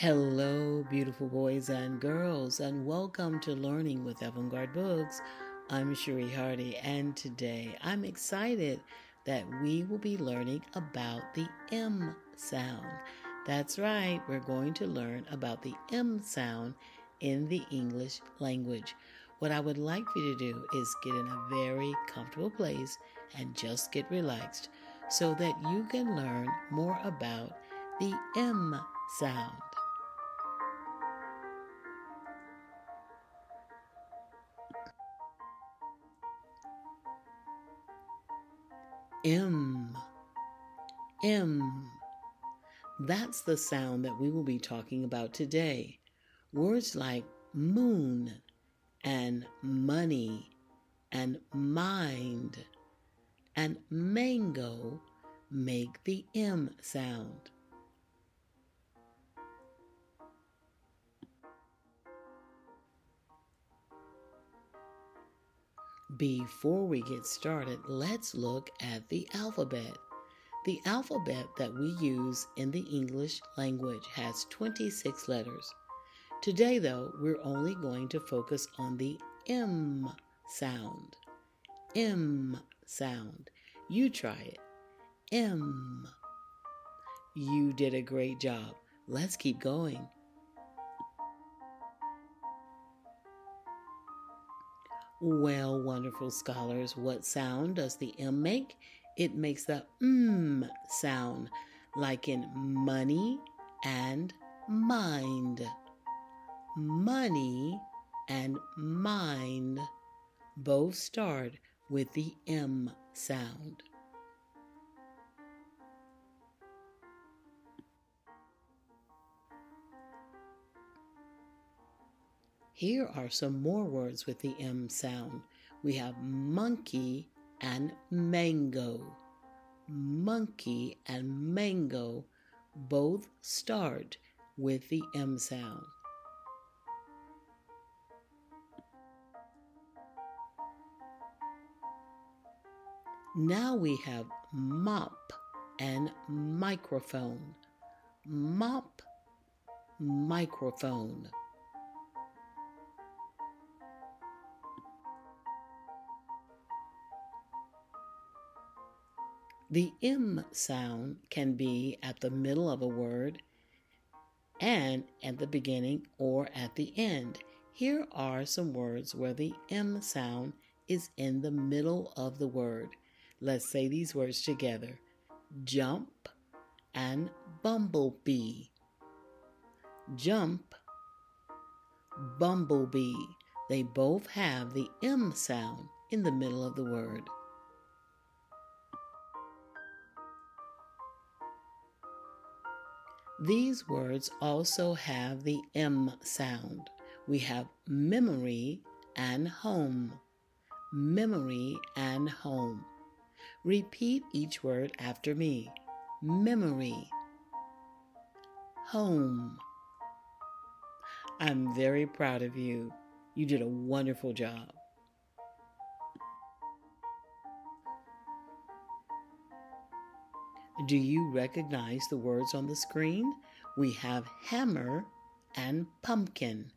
Hello, beautiful boys and girls, and welcome to Learning with Avant-Garde Books. I'm Sheree Hardy, and today I'm excited that we will be learning about the M sound. That's right, we're going to learn about the M sound in the English language. What I would like for you to do is get in a very comfortable place and just get relaxed so that you can learn more about the M sound. M. M. That's the sound that we will be talking about today. Words like moon and money and mind and mango make the M sound. Before we get started, let's look at the alphabet. The alphabet that we use in the English language has 26 letters. Today, though, we're only going to focus on the M sound. M sound. You try it. M. You did a great job. Let's keep going. Well, wonderful scholars, what sound does the M make? It makes the M sound, like in money and mind. Money and mind both start with the M sound. Here are some more words with the M sound. We have monkey and mango. Monkey and mango both start with the M sound. Now we have mop and microphone. Mop, microphone. The M sound can be at the middle of a word and at the beginning or at the end. Here are some words where the M sound is in the middle of the word. Let's say these words together. Jump and bumblebee. Jump, bumblebee. They both have the M sound in the middle of the word. These words also have the M sound. We have memory and home. Memory and home. Repeat each word after me. Memory. Home. I'm very proud of you. You did a wonderful job. Do you recognize the words on the screen? We have hammer and pumpkin.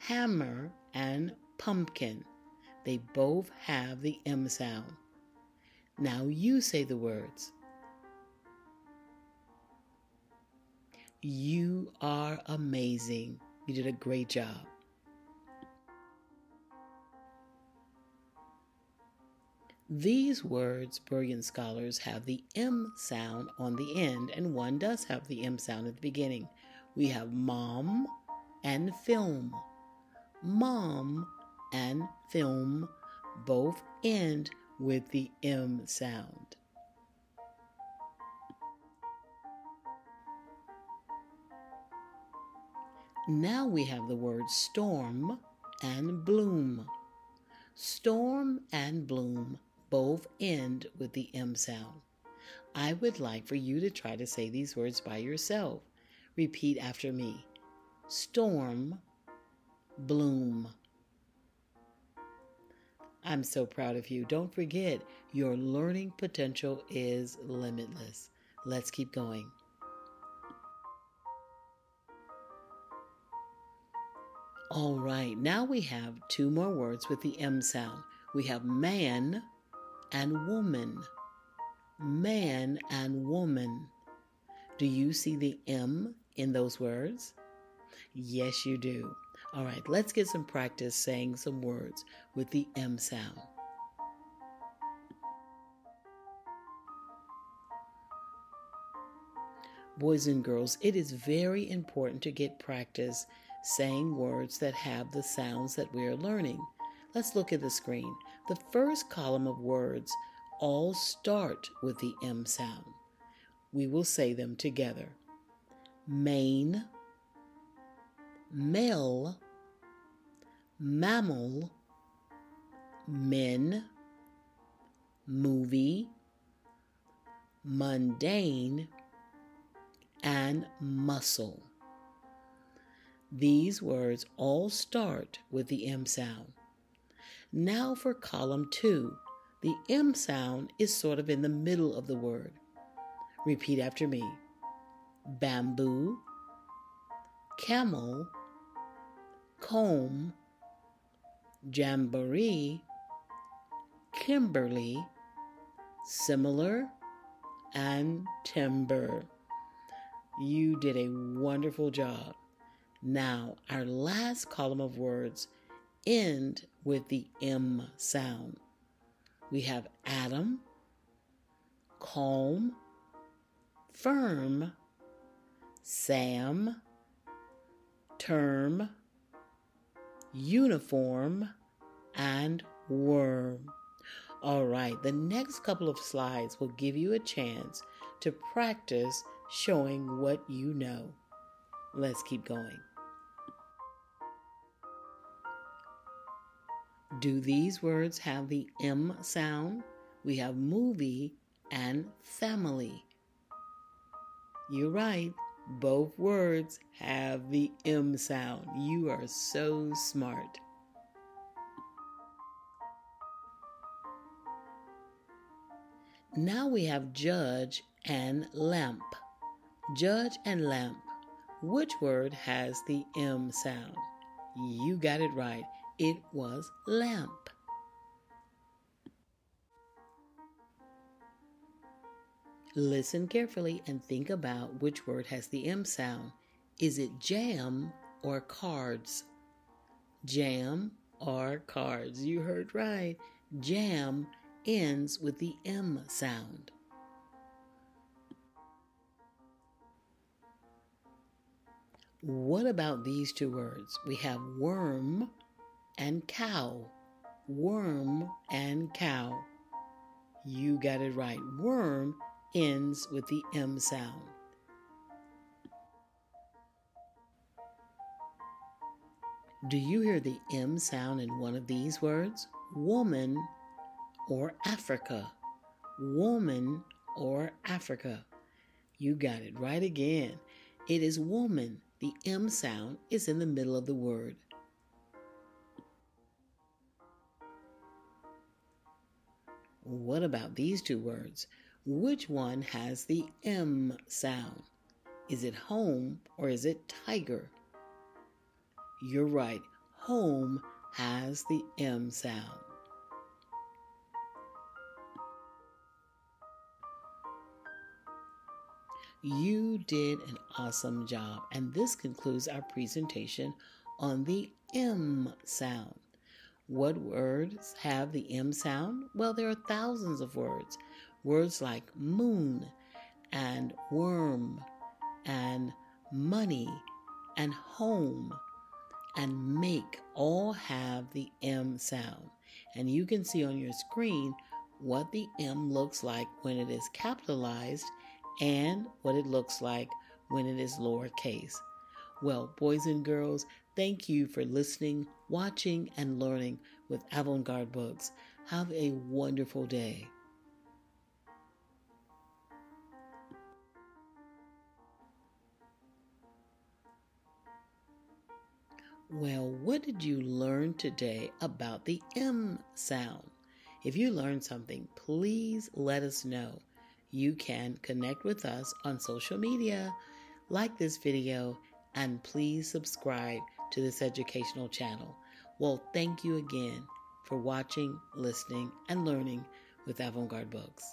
Hammer and pumpkin. They both have the M sound. Now you say the words. You are amazing. You did a great job. These words, brilliant scholars, have the M sound on the end, and one does have the M sound at the beginning. We have mom and film. Mom and film both end with the M sound. Now we have the words storm and bloom. Storm and bloom both end with the M sound. I would like for you to try to say these words by yourself. Repeat after me. Storm, bloom. I'm so proud of you. Don't forget, your learning potential is limitless. Let's keep going. All right, now we have two more words with the M sound. We have man and woman. Man and woman. Do you see the M in those words? Yes, you do. All right, let's get some practice saying some words with the M sound. Boys and girls, it is very important to get practice saying words that have the sounds that we are learning. Let's look at the screen. The first column of words all start with the M sound. We will say them together. Mane, male, mammal, men, movie, mundane, and muscle. These words all start with the M sound. Now for column 2. The M sound is sort of in the middle of the word. Repeat after me. Bamboo, camel, comb, jamboree, Kimberly, similar, and timber. You did a wonderful job. Now, our last column of words end with the M sound. We have Adam, calm, firm, Sam, term, uniform, and worm. All right, the next couple of slides will give you a chance to practice showing what you know. Let's keep going. Do these words have the M sound? We have movie and family. You're right. Both words have the M sound. You are so smart. Now we have judge and lamp. Judge and lamp. Which word has the M sound? You got it right. It was lamp. Listen carefully and think about which word has the M sound. Is it jam or cards? Jam or cards? You heard right. Jam ends with the M sound. What about these two words? We have worm and cow. Worm and cow. You got it right. Worm ends with the M sound. Do you hear the M sound in one of these words? Woman or Africa. Woman or Africa. You got it right again. It is woman. The M sound is in the middle of the word. What about these two words? Which one has the M sound? Is it home or is it tiger? You're right. Home has the M sound. You did an awesome job, and this concludes our presentation on the M sound. What words have the M sound? Well, there are thousands of words. Words like moon and worm and money and home and make all have the M sound. And you can see on your screen what the M looks like when it is capitalized and what it looks like when it is lowercase. Well, boys and girls, thank you for listening, watching, and learning with Avant-Garde Books. Have a wonderful day. Well, what did you learn today about the M sound? If you learned something, please let us know. You can connect with us on social media, like this video, and please subscribe to this educational channel. Well, thank you again for watching, listening, and learning with Avant-Garde Books.